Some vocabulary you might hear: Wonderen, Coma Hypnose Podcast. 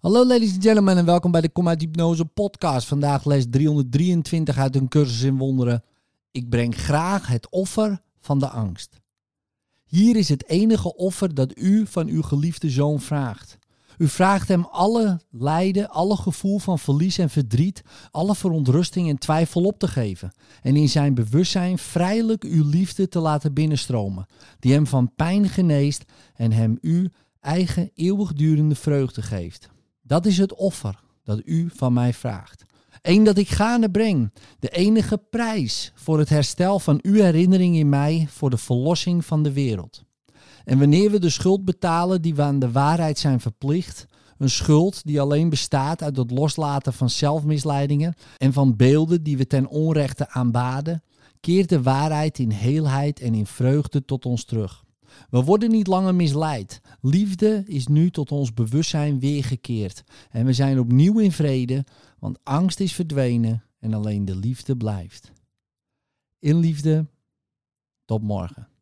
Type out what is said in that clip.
Hallo ladies and gentlemen en welkom bij de Coma Hypnose Podcast. Vandaag les 323 uit een cursus in Wonderen. Ik breng graag het offer van de angst. Hier is het enige offer dat u van uw geliefde zoon vraagt. U vraagt hem alle lijden, alle gevoel van verlies en verdriet, alle verontrusting en twijfel op te geven. En in zijn bewustzijn vrijelijk uw liefde te laten binnenstromen, die hem van pijn geneest en hem uw eigen eeuwigdurende vreugde geeft. Dat is het offer dat u van mij vraagt. Eén dat ik gaarne breng, de enige prijs voor het herstel van uw herinnering in mij voor de verlossing van de wereld. En wanneer we de schuld betalen die we aan de waarheid zijn verplicht, een schuld die alleen bestaat uit het loslaten van zelfmisleidingen en van beelden die we ten onrechte aanbaden, keert de waarheid in heelheid en in vreugde tot ons terug. We worden niet langer misleid. Liefde is nu tot ons bewustzijn weergekeerd. En we zijn opnieuw in vrede, want angst is verdwenen en alleen de liefde blijft. In liefde, tot morgen.